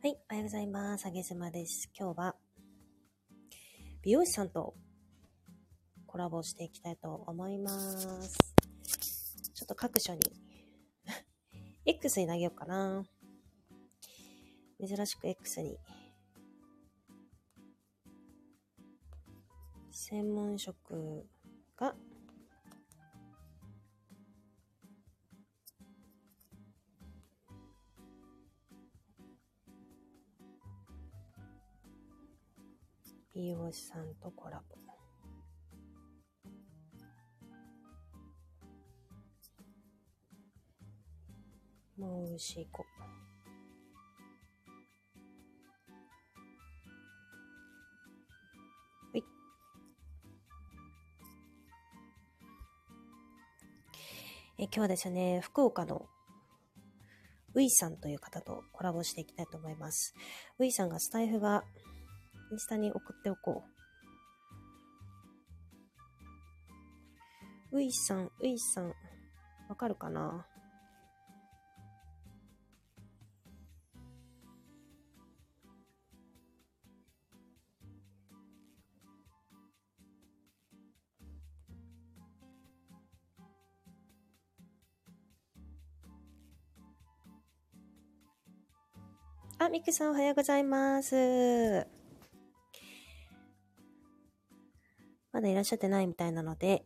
はい、おはようございます。あげすまです。今日は、美容師さんとコラボしていきたいと思います。ちょっと各所に、X に投げようかな。珍しく X に。専門職が、美容師さんとコラボ。もう牛行こう。はい。今日はですね、福岡のういさんという方とコラボしていきたいと思います。ういさんがスタイフがインスタに送っておこう。ういさん。わかるかな？あ、みくさんおはようございます。まだいらっしゃってないみたいなので、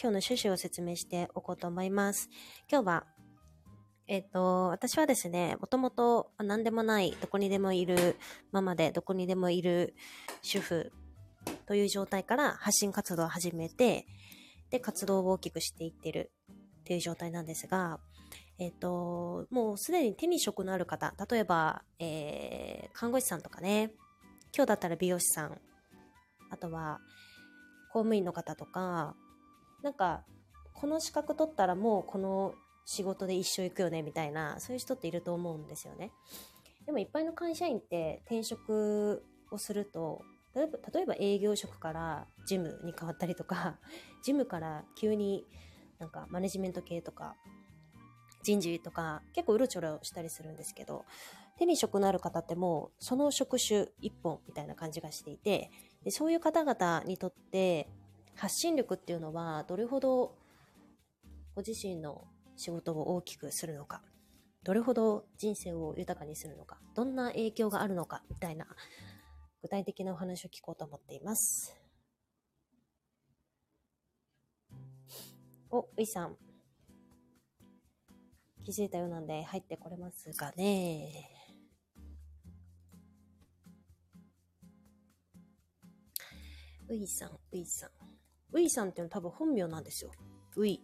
今日の趣旨を説明しておこうと思います。今日は、私はですね、もともと何でもない、どこにでもいるママで、どこにでもいる主婦という状態から発信活動を始めて、で、活動を大きくしていってるっていう状態なんですが、もうすでに手に職のある方、例えば、看護師さんとかね、今日だったら美容師さん、あとは、公務員の方とか、なんか、この資格取ったらもうこの仕事で一生行くよね、みたいな、そういう人っていると思うんですよね。でもいっぱいの会社員って転職をすると、例えば営業職から事務に変わったりとか、事務から急になんかマネジメント系とか、人事とか、結構うろちょろしたりするんですけど、手に職のある方ってもうその職種一本みたいな感じがしていて、でそういう方々にとって発信力っていうのはどれほどご自身の仕事を大きくするのか、どれほど人生を豊かにするのか、どんな影響があるのかみたいな具体的なお話を聞こうと思っています。お、ういさん気づいたようなんで入ってこれますかね。ういさん。ういさんっていうの多分本名なんですよ。うい。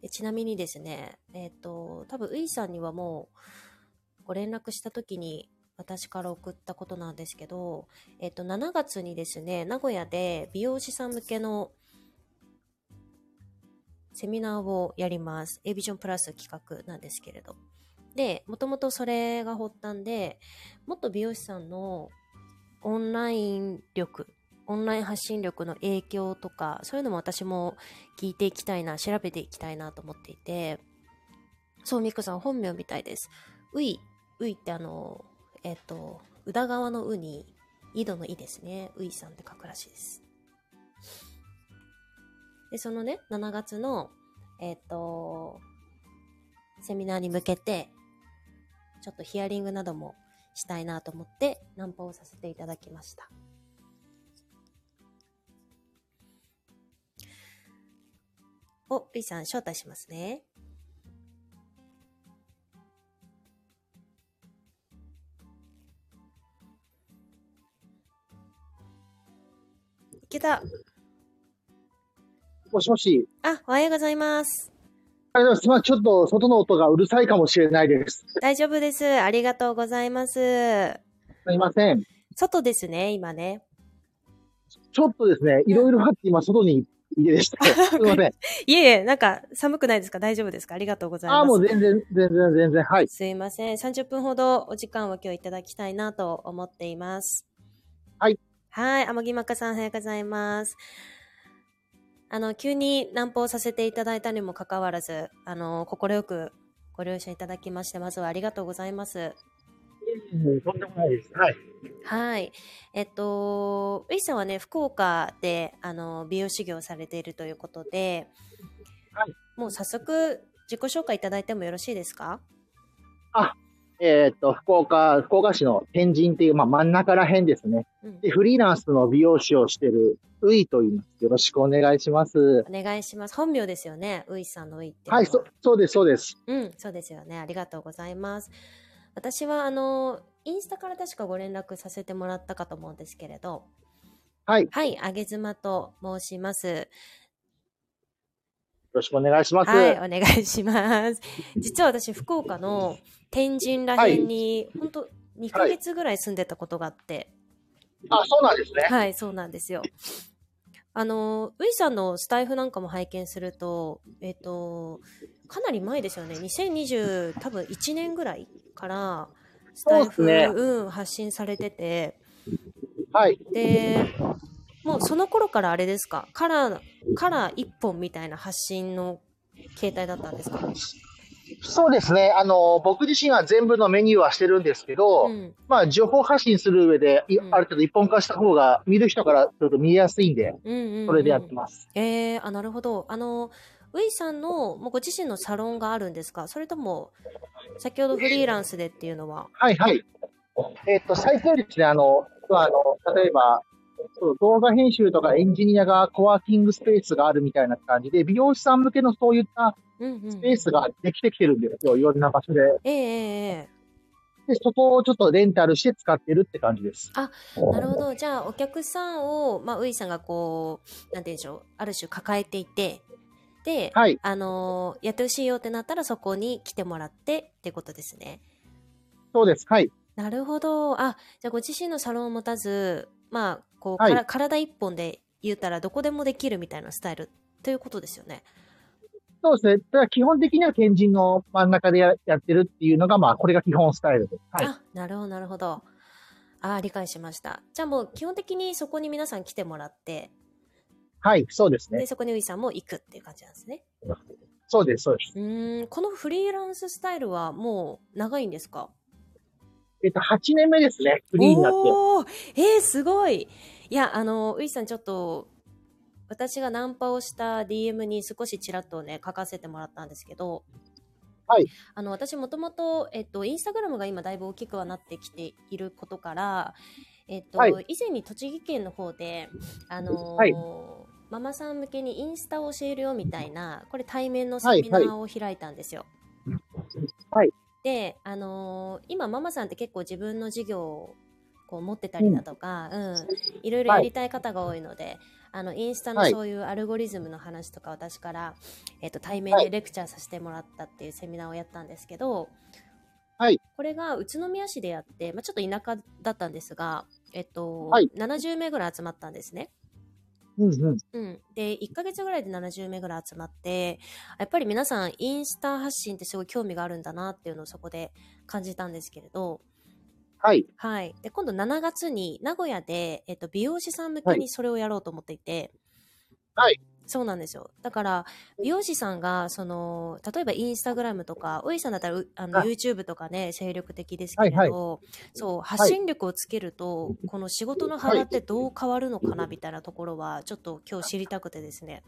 でちなみにですね、多分ういさんにはもうご連絡したときに私から送ったことなんですけど、7月にですね、名古屋で美容師さん向けのセミナーをやります。Aビジョンプラス企画なんですけれど。で、もともとそれが発端で、もっと美容師さんのオンライン発信力の影響とか、そういうのも私も聞いていきたいな、調べていきたいなと思っていて、そう、みくさん本名みたいです。ういって宇田川のうに、井戸のいですね。ういさんって書くらしいです。で、そのね、7月の、セミナーに向けて、ちょっとヒアリングなどもしたいなと思って、ナンパをさせていただきました。お、ういさん、招待しますね。いけた。もしもし。あ、おはようございます。ちょっと外の音がうるさいかもしれないです。大丈夫です。ありがとうございます。すいません。外ですね、今ね。ちょっとですね、いろいろあって今外に家でした。すいません。いえいえ、なんか寒くないですか？大丈夫ですか？ありがとうございます。あ、もう全然、はい。すいません。30分ほどお時間を今日いただきたいなと思っています。はい。はい、あもぎまかさん、おはようございます。急に難航させていただいたにもかかわらず、快くご了承いただきまして、まずはありがとうございます。とんでもないです。はい。はい。ウィさんはね、福岡で、美容修行をされているということで、はい。もう早速、自己紹介いただいてもよろしいですか？福岡市の天神っていう、真ん中ら辺ですね。で、フリーランスの美容師をしてるウイと言います。よろしくお願いします。お願いします。本名ですよね。ウイさんのウイって。はい、そうです。うん、そうですよね。ありがとうございます。私はインスタから確かご連絡させてもらったかと思うんですけれど、はい、はい、あげずまと申します。よろしくお願いします。はい、お願いします。実は私、福岡の天神ら辺に、本当2ヶ月ぐらい住んでたことがあって。はい、あ、そうなんですね。はい、そうなんですよ。ウイさんのスタイフなんかも拝見すると、かなり前ですよね。2020多分1年ぐらいからスタイフ、発信されてて、はい。で、もうその頃からあれですか、カラー1本みたいな発信の形態だったんですか？そうですね。僕自身は全部のメニューはしてるんですけど、情報発信する上で、ある程度一本化した方が見る人からちょっと見えやすいんで、それでやってます。なるほど。ウイさんのご自身のサロンがあるんですか？それとも先ほどフリーランスでっていうのは？はいはい。最近ですね、例えば動画編集とかエンジニアがコワーキングスペースがあるみたいな感じで、美容師さん向けのそういったスペースができてきてるんですよ、いろんな場所で。で、そこをちょっとレンタルして使ってるって感じです。あ、なるほど。じゃあお客さんを、ウイさんがこう、なんて言うんでしょう、ある種抱えていて、で、はい、やってほしいよってなったらそこに来てもらってってことですね。そうです。はい。なるほど。あ、じゃあご自身のサロンを持たず、はい、体一本で言うたらどこでもできるみたいなスタイルということですよね。そうですね。ただ基本的には天神の真ん中で やってるっていうのが、これが基本スタイルです。はい、あ、なるほど、なるほど。あ、理解しました。じゃあもう基本的にそこに皆さん来てもらって、はい、そうですね。で、そこにウイさんも行くっていう感じなんですね。そうです、そうです。このフリーランススタイルはもう長いんですか？8年目ですね、フリーになって。おー、すごい。いや、ウイさんちょっと、私がナンパをした DM に少しちらっとね、書かせてもらったんですけど、はい。私もともと、インスタグラムが今だいぶ大きくはなってきていることから、はい、以前に栃木県の方で、はい、ママさん向けにインスタを教えるよみたいな、これ対面のセミナーを開いたんですよ。はい。はい、で、今ママさんって結構自分の事業をこう持ってたりだとか、いろいろやりたい方が多いので、はい、インスタのそういうアルゴリズムの話とか私から、対面でレクチャーさせてもらったっていうセミナーをやったんですけど、はい、これが宇都宮市でやって、ちょっと田舎だったんですが、はい、70名ぐらい集まったんですね。で、1ヶ月ぐらいで70名ぐらい集まって、やっぱり皆さんインスタ発信ってすごい興味があるんだなっていうのをそこで感じたんですけれど、はい。はい。で、今度7月に名古屋で、美容師さん向けにそれをやろうと思っていて、はい。そうなんですよ。だから、美容師さんが、例えばインスタグラムとか、ウイさんだったらYouTube とかね、精力的ですけれど、はいはい、そう、発信力をつけると、はい、この仕事の幅ってどう変わるのかなみたいなところは、ちょっと今日知りたくてですね。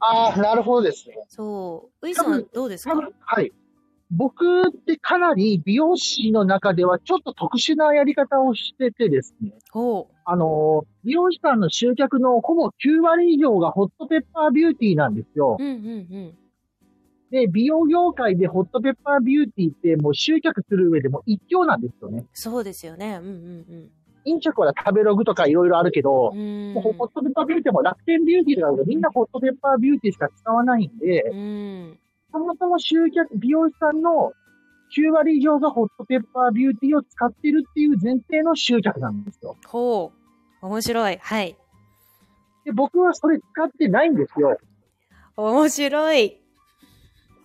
ああ、なるほどですね。そう。ウイさんどうですか？はい。僕ってかなり美容師の中ではちょっと特殊なやり方をしててですね。美容師さんの集客のほぼ9割以上がホットペッパービューティーなんですよ。で、美容業界でホットペッパービューティーってもう集客する上でも一強なんですよね。そうですよね。飲食は食べログとかいろいろあるけど、もうホットペッパービューティーも楽天ビューティーだからみんなホットペッパービューティーしか使わないんで、そもそも集客、美容師さんの9割以上がホットペッパービューティーを使ってるっていう前提の集客なんですよ。ほう。面白い。はい。で、僕はそれ使ってないんですよ。面白い。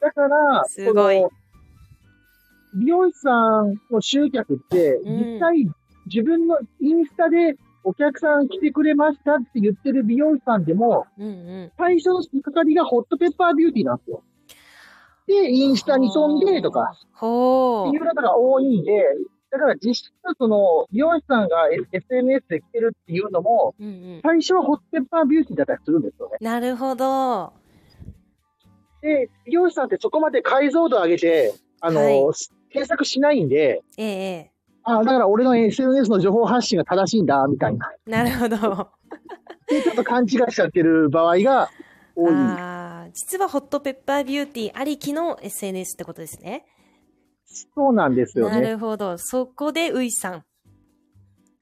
だから、すごい。美容師さんの集客って、実際自分のインスタでお客さん来てくれましたって言ってる美容師さんでも、うんうん、最初の引っかかりがホットペッパービューティーなんですよ。で、インスタに飛んでとか、っていう方が多いんで、だから実質その美容師さんが SNS で来てるっていうのも、うんうん、最初はホットペッパービューティーだったりするんですよね。なるほど。で、美容師さんってそこまで解像度上げて、はい、検索しないんで、あ、だから俺の SNS の情報発信が正しいんだみたいな。なるほど。でちょっと勘違いしちゃってる場合が多い。あ、実はホットペッパービューティーありきの SNS ってことですね。そうなんですよね。なるほど。そこでウイさんは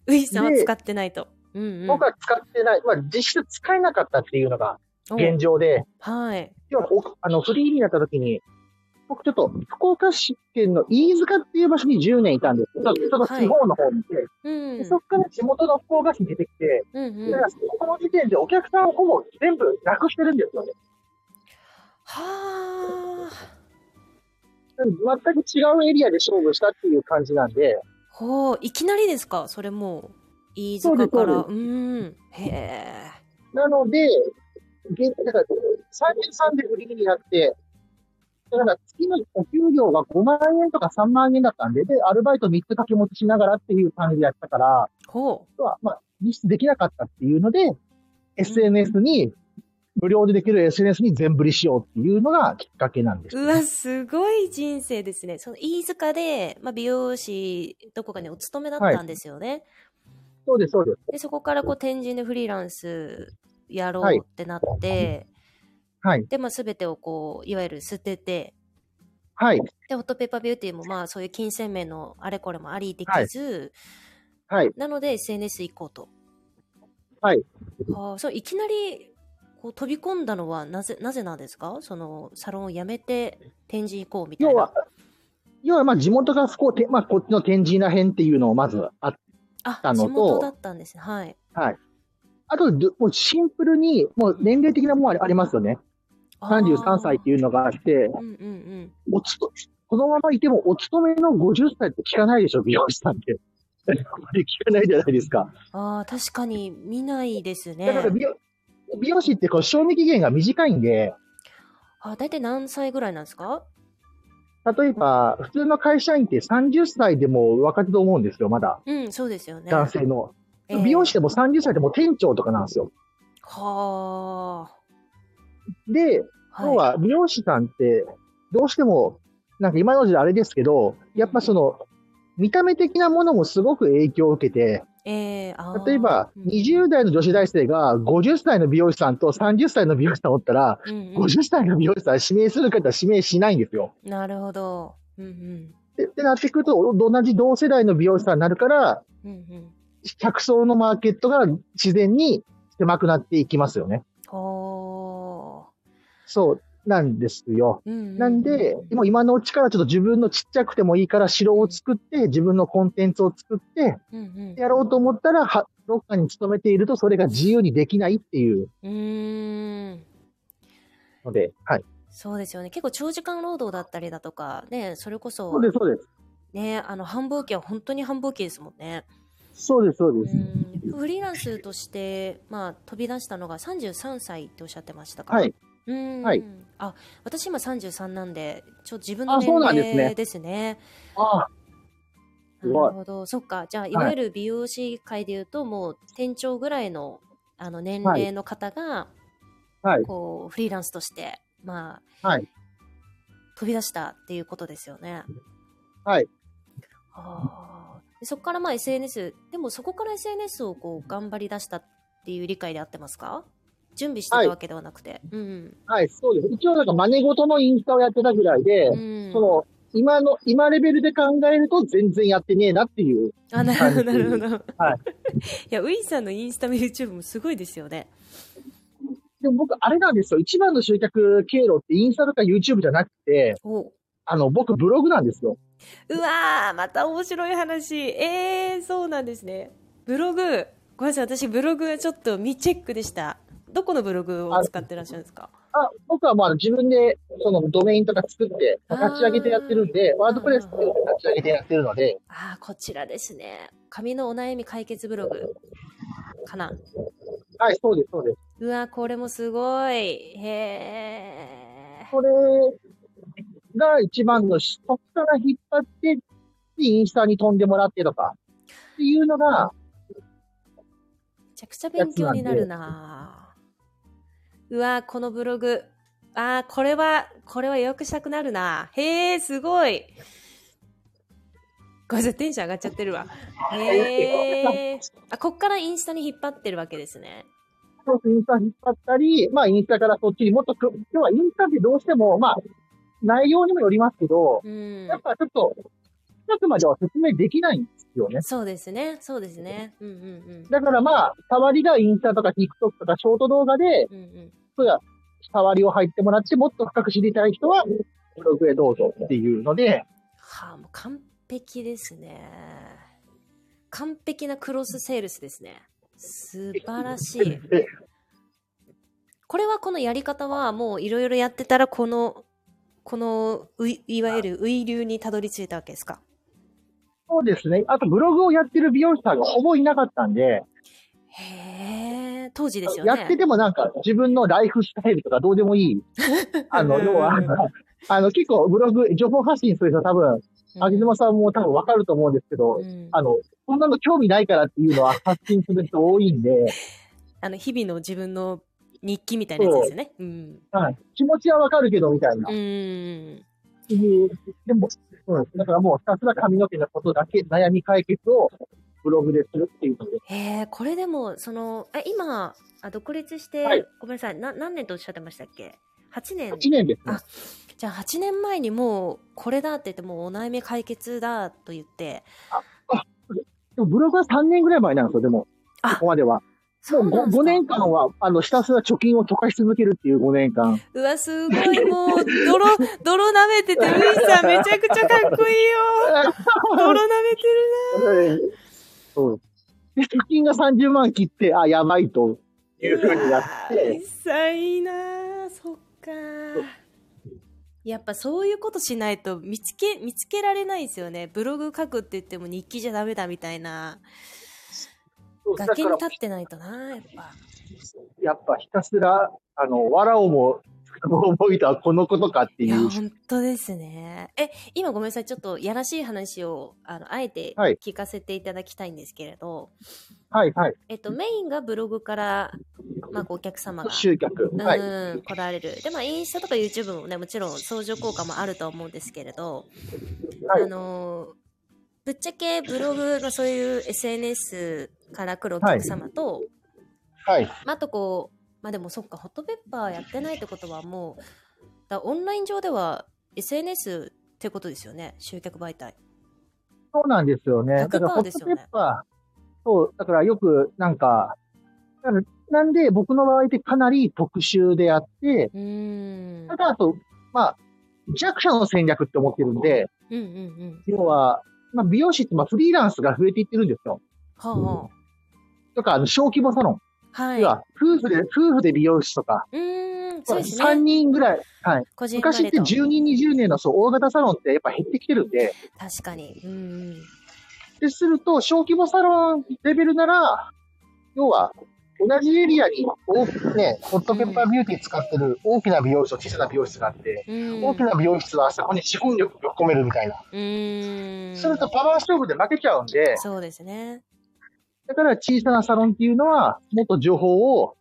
使ってないと、うんうん、僕は使ってない、まあ、実質使えなかったっていうのが現状で、はい、ではフリーになった時に僕ちょっと福岡市県の飯塚っていう場所に10年いたんですけど、ちょっと地方の方にいて、はい、うん、そこから地元の福岡市に出てきて、うんうん、だからこの時点でお客さんをほぼ全部なくしてるんですよね。はあ。全く違うエリアで勝負したっていう感じなんで。ほう、いきなりですか？それも飯塚から。うん。へー。なのでだから33で売りになって、だから月のお給料が5万円とか3万円だったんで、アルバイト3つ掛け持ちしながらっていう感じでやったから、ほう。まあ、実質できなかったっていうので、SNS に、無料でできる SNS に全振りしようっていうのがきっかけなんです、ね。うわ、すごい人生ですね。その飯塚で、まあ、美容師、どこかにお勤めだったんですよね。はい、そうです、そうです。で、そこからこう、天神でフリーランスやろうってなって、はいはい、で、まあ、全てをこういわゆる捨てて、はい、でホットペッパービューティーもまあそういう金銭面のあれこれもありできず、はいはい、なので SNS 行こうと、はい、はあ、そういきなりこう飛び込んだのはなぜなんですか？そのサロンを辞めて天神行こうみたいな。要はまあ地元がまあ、こっちの天神ら辺っていうのをまずあったのと、地元だったんですね。はい、はい、あともうシンプルにもう年齢的なものありますよね。33歳っていうのがあって、うんうんうん、このままいてもお勤めの50歳って聞かないでしょ、美容師さんって。これ聞かないじゃないですか。あ、確かに見ないですね。だから美容師ってこう賞味期限が短いんで。あ、大体何歳ぐらいなんですか？例えば普通の会社員って30歳でも若手と思うんですよ、まだ。うん、そうですよね。男性の、美容師でも30歳でも店長とかなんですよ。はあ。で、要は美容師さんってどうしてもなんか今の時代あれですけど、やっぱその見た目的なものもすごく影響を受けて、例えば20代の女子大生が50歳の美容師さんと30歳の美容師さんおったら、うんうん、50歳の美容師さん指名するかって言ったら指名しないんですよ。なるほど、うんうん、ってなってくると同じ同世代の美容師さんになるから、うんうん、客層のマーケットが自然に狭くなっていきますよね。そうなんですよ、うんうんうん、なんでもう今のうちからちょっと自分のちっちゃくてもいいから城を作って自分のコンテンツを作って、うんうん、やろうと思ったらどっかに勤めているとそれが自由にできないっていう、ので、はい、そうですよね。結構長時間労働だったりだとか、ね、それこそ、そうですそうです、ね、繁忙期は本当に繁忙期ですもんね。そうですそうです。フリーランスとして、まあ、飛び出したのが33歳っておっしゃってましたから、はい、うん、はい、あ、私今33なんで自分の年齢ですね。あ、そうなんですね。なるほど、そっか。じゃあいわゆる美容師界でいうと、はい、もう店長ぐらいの、年齢の方が、はい、こうフリーランスとして、まあ、はい、飛び出したっていうことですよね。はい。あ、そこからまあ SNS でもそこから SNS をこう頑張り出したっていう理解で合ってますか？準備してたわけではなくて、はい、うんうん、はい、そうです。一応なんか真似事のインスタをやってたぐらいで、うん、その今レベルで考えると全然やってねえなっていう。あ、なるほどなるほど。はい。いや、ウイさんのインスタも YouTube もすごいですよね。でも僕あれなんですよ。一番の集客経路ってインスタとか YouTube じゃなくて、僕ブログなんですよ。うわー、また面白い話。そうなんですね。ブログ、ごめんなさい、私ブログはちょっと未チェックでした。どこのブログを使ってらっしゃるんですか？僕はまあ自分でそのドメインとか作って立ち上げてやってるんで、ワードプレスで立ち上げてやってるので。こちらですね。髪のお悩み解決ブログ。かな。はい、そうです、そうです。うわ、これもすごい。へー。これが一番の、そっから引っ張って、インスタに飛んでもらってとか、っていうのが、めちゃくちゃ勉強になるな。うわ、このブログ。あー、これは予約したくなるな。へー、すごい。これテンション上がっちゃってるわ。へー。あ、こっからインスタに引っ張ってるわけですね。そう、インスタに引っ張ったり、まあインスタからそっちにもっと、今日はインスタってどうしても、まあ内容にもよりますけど、うん、やっぱちょっと深くまでは説明できないんですよね。そうですね、そうですね。うんうんうん。だからまあ触りがインスタとか TikTok とかショート動画で、うんうん、そうや触りを入ってもらって、もっと深く知りたい人はブログへどうぞっていうので、はあ、もう完璧ですね。完璧なクロスセールスですね。素晴らしい。これはこのやり方はもういろいろやってたらこのいわゆるウイ流にたどり着いたわけですか。そうですね。あとブログをやってる美容師さんがほぼいなかったんで。へー、当時ですよね。やっててもなんか自分のライフスタイルとかどうでもいい。要は結構ブログ情報発信する人多分、秋沼さんも多分分かると思うんですけど、うん、そんなの興味ないからっていうのは発信する人多いんで。日々の自分の日記みたいなやつですね。うん。はい。気持ちはわかるけどみたいな。でも、うん、だからもうひたすら髪の毛のことだけ悩み解決をブログでするっていうので。これでも今独立して、はい、ごめんなさい何年とおっしゃってましたっけ？8年。8年ですね。あ、じゃあ8年前にもうこれだって言ってもうお悩み解決だと言って。でもブログは3年ぐらい前なんですよ。でもここまでは。そうもう 5年間は、ひたすら貯金を溶かし続けるっていう5年間。うわ、すごい、もう、泥舐めてて、ウィンさんめちゃくちゃかっこいいよ。泥舐めてるなぁ。そう。で、貯金が30万切って、あ、やばいというふうになって。ウィンさんいいなぁ、そっかー。やっぱそういうことしないと見つけられないですよね。ブログ書くって言っても日記じゃダメだみたいな。崖に立ってないとな、やっぱひたすら藁をも思いとはこのことかっていう。いや本当ですね。今ごめんなさい、ちょっとやらしい話をあえて聞かせていただきたいんですけれど、はいはい、メインがブログから、まあ、お客様が集客、はい、来られる。で、まあ、インスタとか YouTube もね、もちろん相乗効果もあると思うんですけれど、はい、ぶっちゃけブログのそういう SNS から来るお客様と、はいはい、あとまあでもそっか、ホットペッパーやってないってことはもう、オンライン上では SNS ってことですよね、集客媒体。そうなんですよね。だからホットペッパー、そう、だからよくなんで僕の場合ってかなり特殊であって、ただまあ、弱者の戦略って思ってるんで、うんうんうん、要は、まあ、美容師ってフリーランスが増えていってるんですよ。はあはあ、とか小規模サロン、はい、は夫婦で美容師とか、そうですね、3人ぐらい、はい、昔って10人20年の大型サロンってやっぱ減ってきてるんで。確かに。ですると小規模サロンレベルなら要は同じエリアに大きくね、ホットペッパービューティー使ってる大きな美容室と小さな美容室があって、大きな美容室はそこに資本力を込めるみたいな。それとパワー勝負で負けちゃうんで。そうですね。だから小さなサロンっていうのは、もっと情報をも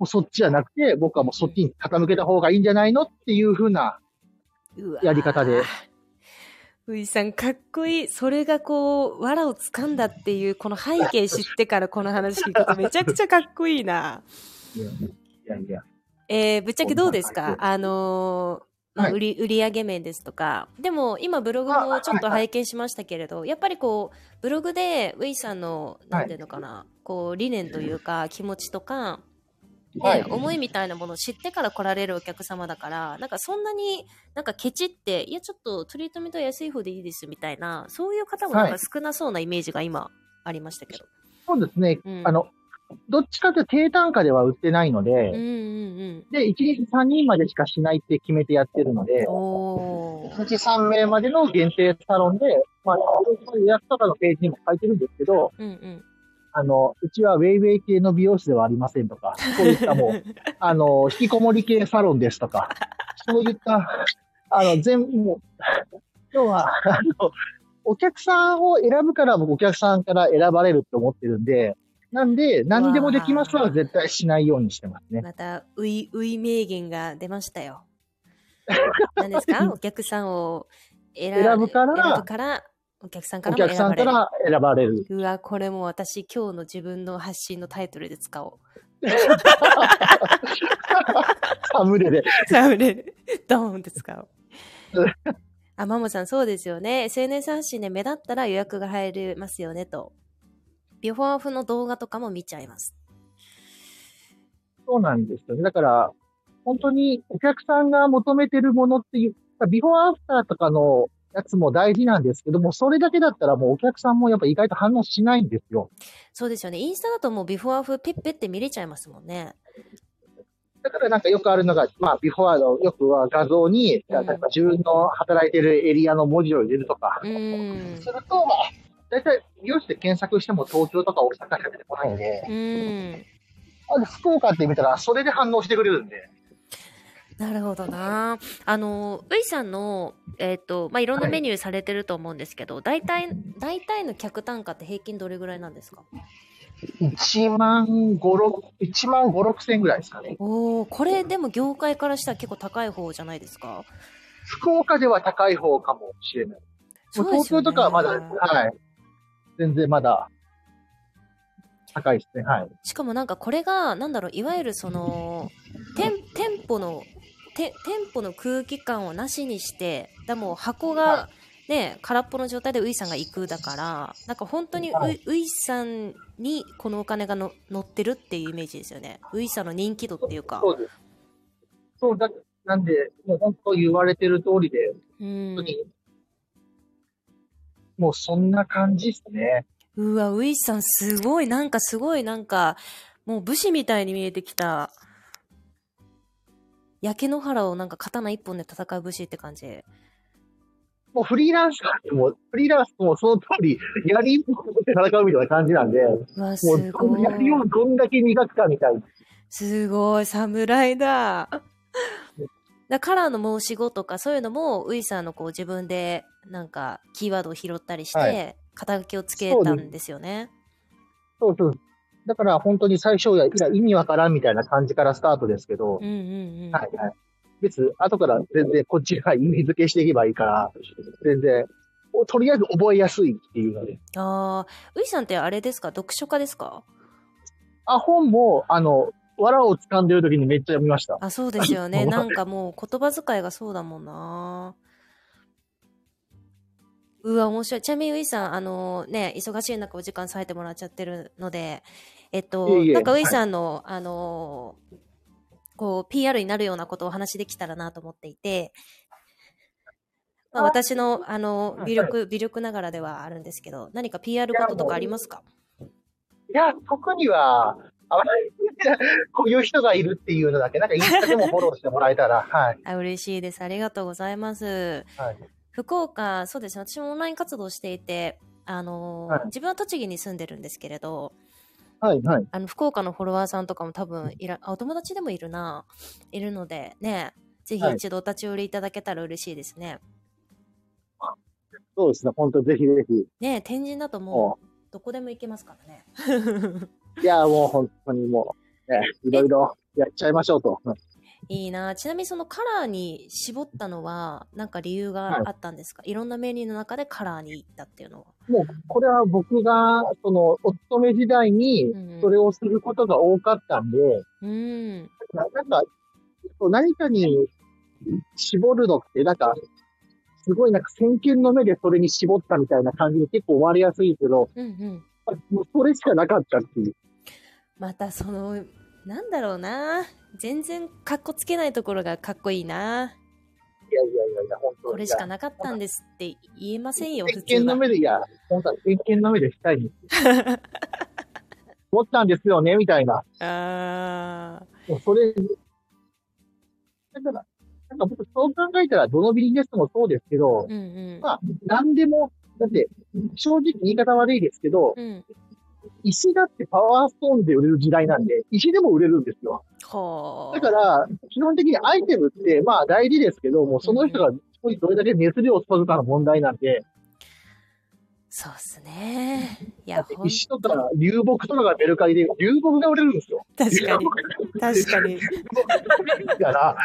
うそっちじゃなくて、僕はもうそっちに傾けた方がいいんじゃないのっていう風なやり方で。ウイさんかっこいい。それが藁をつかんだっていうこの背景知ってからこの話聞くとめちゃくちゃかっこいいな。いや。ぶっちゃけどうですか？まあ、売上面ですとか。でも今ブログもちょっと拝見しましたけれど、やっぱりブログでウイさんのなんていうのかな、理念というか気持ちとか、はい、思いみたいなものを知ってから来られるお客様だから、なんかそんなになんかケチって、いやちょっとトリートメント安い方でいいですみたいな、そういう方もなんか少なそうなイメージが今ありましたけど。はい、そうですね。どっちかというと低単価では売ってないので、で、1日3人までしかしないって決めてやってるので、1日3名までの限定サロンで、まあ、やつとかのページにも書いてるんですけど、うちはウェイウェイ系の美容師ではありませんとか、そういったもう、引きこもり系サロンですとか、そういった、もう、今日は、お客さんを選ぶから、お客さんから選ばれると思ってるんで、なんで、何でもできますは絶対しないようにしてますね。また、うい名言が出ましたよ。何ですか？お客さんを選ぶから、お客さんから選ばれる。うわ、これも私、今日の自分の発信のタイトルで使おう。サムネで。ドーンって使おう。あ、マモさん、そうですよね。SNS 発信で目立ったら予約が入りますよねと。ビフォーオフの動画とかも見ちゃいます。そうなんですよね。だから、本当にお客さんが求めてるものっていう、ビフォーアフターとかのやつも大事なんですけども、それだけだったらもうお客さんもやっぱ意外と反応しないんですよ。そうですよね。インスタだともうビフォーアフペッペって見れちゃいますもんね。だからなんかよくあるのが、まあビフォーアのよくは画像に、例えば自分の働いてるエリアの文字を入れるとか、すると、まあ、だいたい美容師で検索しても東京とか大阪しか出てこないんで、福岡って見たらそれで反応してくれるんで。なるほどな。ういさんの、まあ、いろんなメニューされてると思うんですけど、はい、大体の客単価って平均どれぐらいなんですか？1万5、6千円ぐらいですかね。おお、これでも業界からしたら結構高い方じゃないですか？福岡では高い方かもしれない。そうですよね。東京とかはまだ、はい、全然まだ高いですね。はい。しかもなんかこれが、なんだろう、いわゆるその、店舗の空気感をなしにして、だもう箱がね、はい、空っぽの状態でウイさんが行くだから、なんか本当にウイさんにこのお金が乗ってるっていうイメージですよね。ウイさんの人気度っていうか。そうです。そうだ、なんで、もう本当言われてる通りで、本当に、もうそんな感じですね。うわ、ウイさんすごいなんか、もう武士みたいに見えてきた。焼け野原をなんか刀一本で戦う武士って感じ。もうフリーランスもその通り、槍一本で戦うみたいな感じなんで、もう槍をどんだけ磨くかみたいな。すごい、侍だ。だカラーの申し子とかそういうのも、ウイさんのこう自分でなんかキーワードを拾ったりして、はい、肩書きをつけたんですよね。そうそう。だから本当に最初は意味わからんみたいな感じからスタートですけど、はいはい、別後から全然こっちが意味付けしていけばいいから全然とりあえず覚えやすいっていうので。ああ、ういさんってあれですか、読書家ですか？あ、本も藁を掴んでる時にめっちゃ読みました。あ、そうですよね。なんかもう言葉遣いがそうだもんな。うわ、面白い。ちなみに、ういさん、忙しい中お時間割いてもらっちゃってるので、なんかういさんの、はい、こう、PR になるようなことをお話できたらなと思っていて、まあ、私の、微力ながらではあるんですけど、何か PR こととかありますか？いや、特には、こういう人がいるっていうのだけ、なんかインスタでもフォローしてもらえたら、はい。あ、嬉しいです。ありがとうございます。はい。福岡、そうですね。私もオンライン活動していて、はい、自分は栃木に住んでるんですけれど、はいはい、福岡のフォロワーさんとかも多分お友達でもいるのでね、ぜひ一度お立ち寄りいただけたら嬉しいですね。はい、そうですね。本当ぜひぜひ。ね、天神だともうどこでも行けますからね。いや、もう本当にもう、ね、いろいろやっちゃいましょうと。いいな。ちなみにそのカラーに絞ったのは何か理由があったんですか？はい、いろんなメニューの中でカラーに行ったっていうのは。もうこれは僕がそのお勤め時代にそれをすることが多かったんで、なんか何かに絞るのってなんかすごいなんか先見の目でそれに絞ったみたいな感じで結構思われやすいけど、もうそれしかなかったっていう。またそのなんだろうな。全然かっこつけないところがかっこいいな。いや、本当にこれしかなかったんですって言えませんよ。偏見の目でしたいに思ったんですよねみたいな。ああ。もうそれだからなんか僕そう考えたらどのビジネスもそうですけど、まあ何でもだって正直言い方悪いですけど。石だってパワーストーンで売れる時代なんで、石でも売れるんですよ。はあ。だから、基本的にアイテムって、まあ大事ですけど、もうその人がどれだけ熱量を注ぐかの問題なんで。そうですね。いや、石とか流木とかがメルカリで、流木が売れるんですよ。確かに。確かに。だから、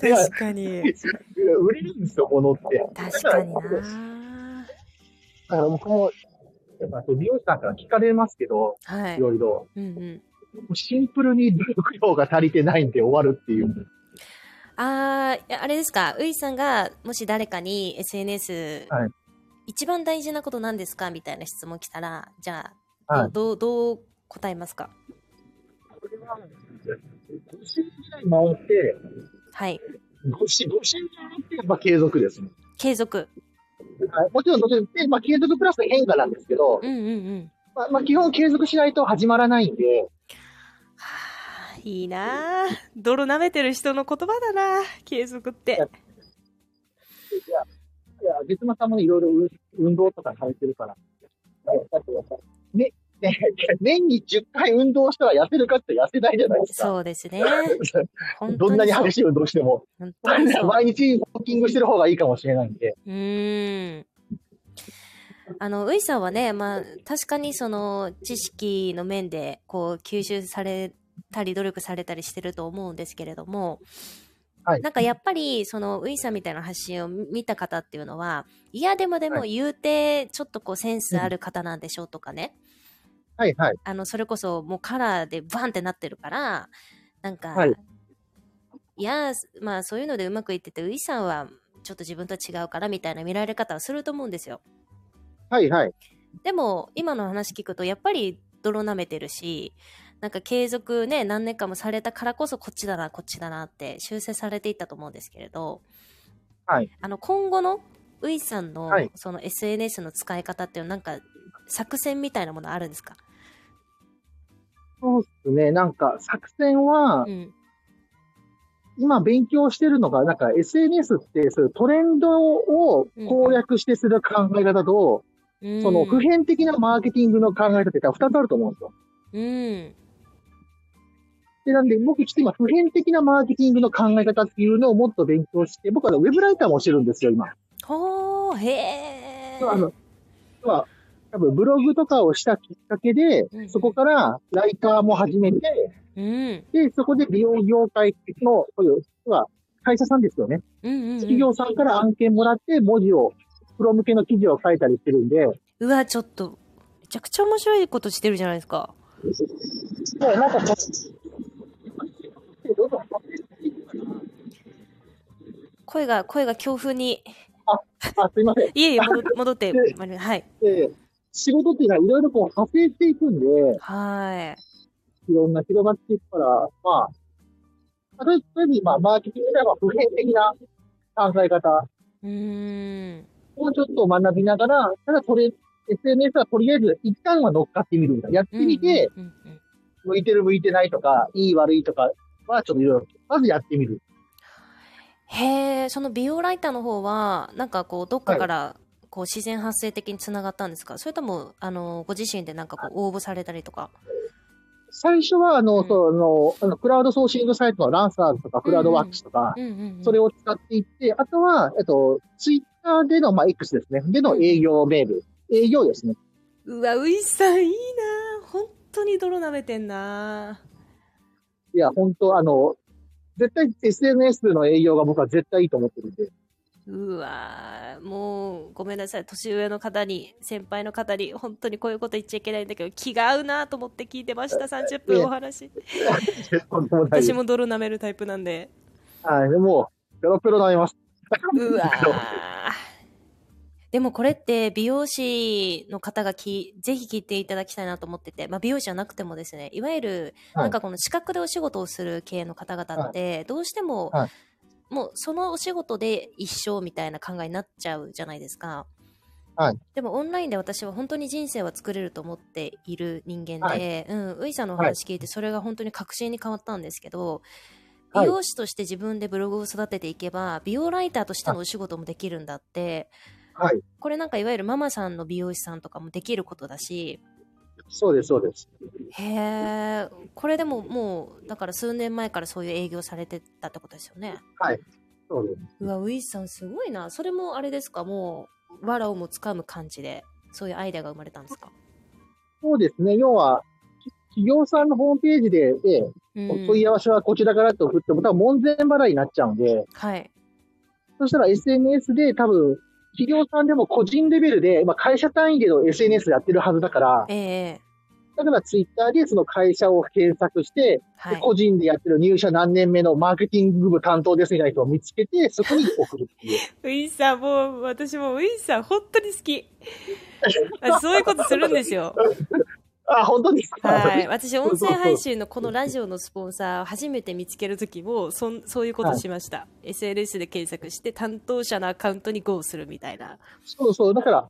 確かに。売れるんですよ、物って。確かにな。だから僕も、やっぱ美容師さんから聞かれますけど、はい、いろいろ、うんうん、シンプルに努力量が足りてないんで終わるっていう。あれですか、ういさんがもし誰かに SNS、はい、一番大事なことなんですかみたいな質問来たら、じゃあ、はい、どう答えますか？これは5週ぐらい回って、はい、5週回ってやっぱ継続ですね。継続、もちろん、まあ、継続プラス変化なんですけど、うんうんうん、まあ、基本継続しないと始まらないんで。はあ、いいなあ、泥舐めてる人の言葉だな、継続って。いや月間さんもいろいろ運動とかされてるから、ね、年に10回運動したら痩せるかって痩せないじゃないですか。そうですね。どんなに激しい運動しても、毎日ウォーキングしてる方がいいかもしれないんで。ういさんはね、まあ、確かにその知識の面でこう吸収されたり努力されたりしてると思うんですけれども、はい、なんかやっぱりそのういさんみたいな発信を見た方っていうのは、いやでも言うてちょっとこうセンスある方なんでしょうとかね、うん、はいはい、それこそもうカラーでバンってなってるからなんか、はい、いや、まあ、そういうのでうまくいってて、ういさんはちょっと自分と違うからみたいな見られ方をすると思うんですよ。はいはい。でも今の話聞くとやっぱり泥舐めてるし、なんか継続ね、何年間もされたからこそこっちだなって修正されていったと思うんですけれど、はい、今後のういさん の、はい、その SNS の使い方っていうなんか作戦みたいなものあるんですか？そうですね。なんか作戦は、うん、今勉強してるのが、なんか SNS ってそういうトレンドを攻略してする考え方と、うん、その普遍的なマーケティングの考え方って2つあると思うんですよ。うん、で、なんで僕ちょっと今普遍的なマーケティングの考え方っていうのをもっと勉強して、僕はウェブライターもしてるんですよ、今。ほー、へー。多分ブログとかをしたきっかけで、そこからライターも始めて、うん、で、そこで美容業界の、会社さんですよね、うんうんうん。企業さんから案件もらって、文字を、プロ向けの記事を書いたりしてるんで。うわ、ちょっと、めちゃくちゃ面白いことしてるじゃないですか。そう、なんか、声が強風に。あ、すいません。いえいえ、戻って、はい。仕事っていうのはいろいろこう派生していくんで、はい。いろんな広がっていくから、まあ、例えば今、マーケティングでは普遍的な考え方をちょっと学びながら、ただSNS はとりあえず一旦は乗っかってみるみたいな。やってみて、うんうんうんうん、向いてる向いてないとか、いい悪いとかはちょっといろいろ、まずやってみる。へえ、その美容ライターの方は、なんかこう、どっかからこう自然発生的につながったんですか、はい、それとも、ご自身でなんかこう応募されたりとか。最初は、クラウドソーシングサイトのランサーズとか、クラウドワークスとか、うんうんうんうん、それを使っていって、あとは、ツイッターでの、まあ、X ですね、での営業メール、営業ですね。うわ、ういさん、いいな、本当に泥舐めてんな。いや、本当、絶対 SNS の営業が僕は絶対いいと思ってるんで。うわー、もうごめんなさい、年上の方に先輩の方に本当にこういうこと言っちゃいけないんだけど気が合うなと思って聞いてました。30分お話私も泥舐めるタイプなんで、はい、もうペロペロ舐めます。うわでもこれって美容師の方がぜひ聞いていただきたいなと思ってて、まあ、美容師じゃなくてもですね、いわゆるなんかこの資格でお仕事をする系の方々って、はい、どうしても、はい、もうそのお仕事で一生みたいな考えになっちゃうじゃないですか、はい、でもオンラインで私は本当に人生は作れると思っている人間で、はい、うん、ういさんのお話聞いてそれが本当に確信に変わったんですけど、はい、美容師として自分でブログを育てていけば美容ライターとしてのお仕事もできるんだって、はい、これなんかいわゆるママさんの美容師さんとかもできることだし、そうですそうです。へえ、これでももうだから数年前からそういう営業されてたってことですよね。はい、そうです。うわ、ウィーさんすごいな。それもあれですか、もう藁をもつかむ感じでそういうアイデアが生まれたんですか。そうですね、要は企業さんのホームページで、お問い合わせはこちらからと送っても多分門前払いになっちゃうんで、はい、そしたら SNS で多分企業さんでも個人レベルで、まあ、会社単位での SNS やってるはずだから、だからツイッターでその会社を検索して、はい、個人でやってる入社何年目のマーケティング部担当ですみたいな人を見つけて、そこに送るっていう。ウィンさん、もう私もウィンさん本当に好き。そういうことするんですよ。あ、本当ですか。はい、私音声配信のこのラジオのスポンサーを初めて見つけるときもそういうことしました、はい、SNS で検索して担当者のアカウントに GO するみたいな。そうそう、だから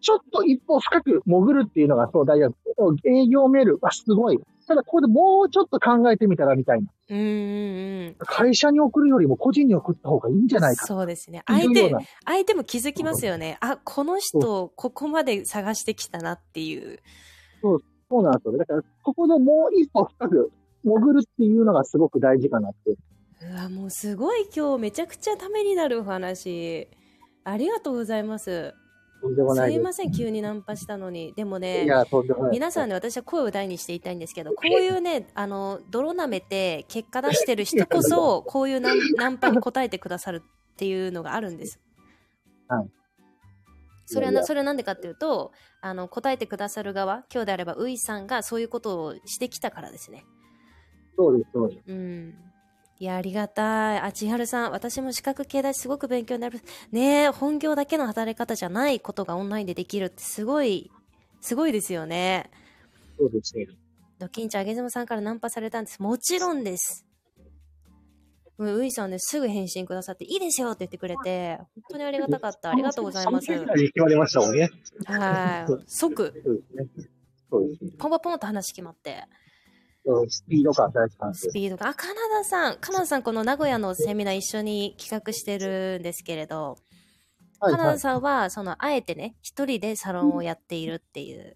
ちょっと一歩深く潜るっていうのがそう大事なんですけど、営業メールはすごい、ただここでもうちょっと考えてみたらみたいな、会社に送るよりも個人に送った方がいいんじゃないか。そうですね、相手も気づきますよね。あ、この人ここまで探してきたなっていう。そうなんですよ。だからここでもう一歩深く潜るっていうのがすごく大事かなって。うわ、もうすごい、今日めちゃくちゃためになるお話ありがとうございます。とんでもないです。すいません、急にナンパしたのに。でもね、いや、とんでもない。皆さんね、私は声を大にして言いたいんですけど、こういうね、泥舐めて結果出してる人こそこういうナンパに答えてくださるっていうのがあるんです、はい。それはなんでかっていうと、答えてくださる側、今日であればういさんがそういうことをしてきたからですね。そうですそうです。うん。いや、ありがたい。あ、千春さん、私も資格系だしすごく勉強になる。ねえ、本業だけの働き方じゃないことがオンラインでできるってすごいですよね。そうですね。ドキンちゃん、あげずまさんからナンパされたんです。もちろんです。ういさんね、すぐ返信くださっていいですよって言ってくれて、本当にありがたかった。ありがとうございます。3件ぐらい決まりましたもんね。はい。即、ポンポンポンと話決まって。スピード感大事なんです。スピード感。あ、カナダさん、この名古屋のセミナー一緒に企画してるんですけれど、はいはい、カナダさんは、あえてね、一人でサロンをやっているっていう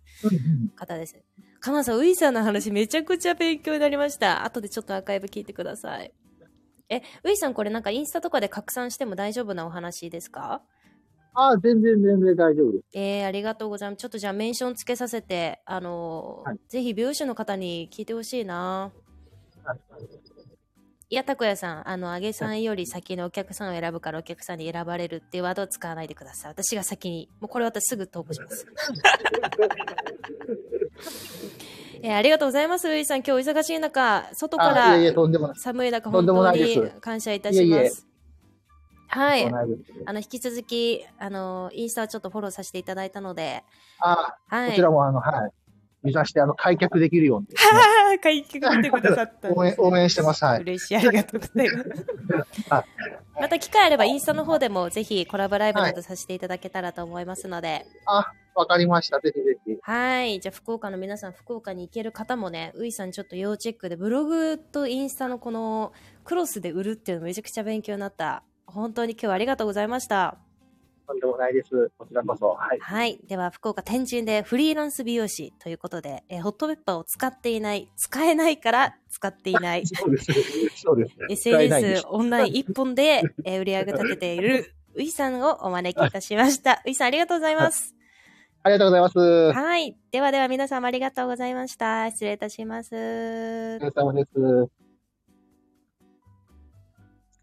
方です。カナダさん、ういさんの話めちゃくちゃ勉強になりました。後でちょっとアーカイブ聞いてください。ウィさん、これなんかインスタとかで拡散しても大丈夫なお話ですか？あ、全然大丈夫です。ありがとうございます。ちょっとじゃあメンションつけさせて、はい、ぜひ美容師の方に聞いてほしいな。はい、いや、たこやさん、あげさんより先のお客さんを選ぶからお客さんに選ばれるっていうワードを使わないでください。私が先に、もうこれ私すぐ投稿します。ありがとうございます。ウイさん、今日お忙しい中、外から寒い中本当に感謝いたします。はい、引き続きインスタちょっとフォローさせていただいたので、はい、こちらもはい、目指して開脚できるように、ね、開脚してくださったんで応援してます。はい、嬉しい、ありがとうございます。また機会あればインスタの方でもぜひコラボライブなどさせていただけたらと思いますので。わかりました。ぜひぜひ。はい。じゃあ、福岡の皆さん、福岡に行ける方もね、ういさんちょっと要チェックで、ブログとインスタのこのクロスで売るっていうのめちゃくちゃ勉強になった。本当に今日はありがとうございました。とんでもないです。こちらこそ。はい。はい。では、福岡天神でフリーランス美容師ということで、ホットペッパーを使えないから使っていない。そうですね。SNS オンライン一本で売り上げ立てているういさんをお招きいたしました。ういさん、ありがとうございます。はい、ありがとうございます。はい。では皆様ありがとうございました。失礼いたします。お疲れ様です。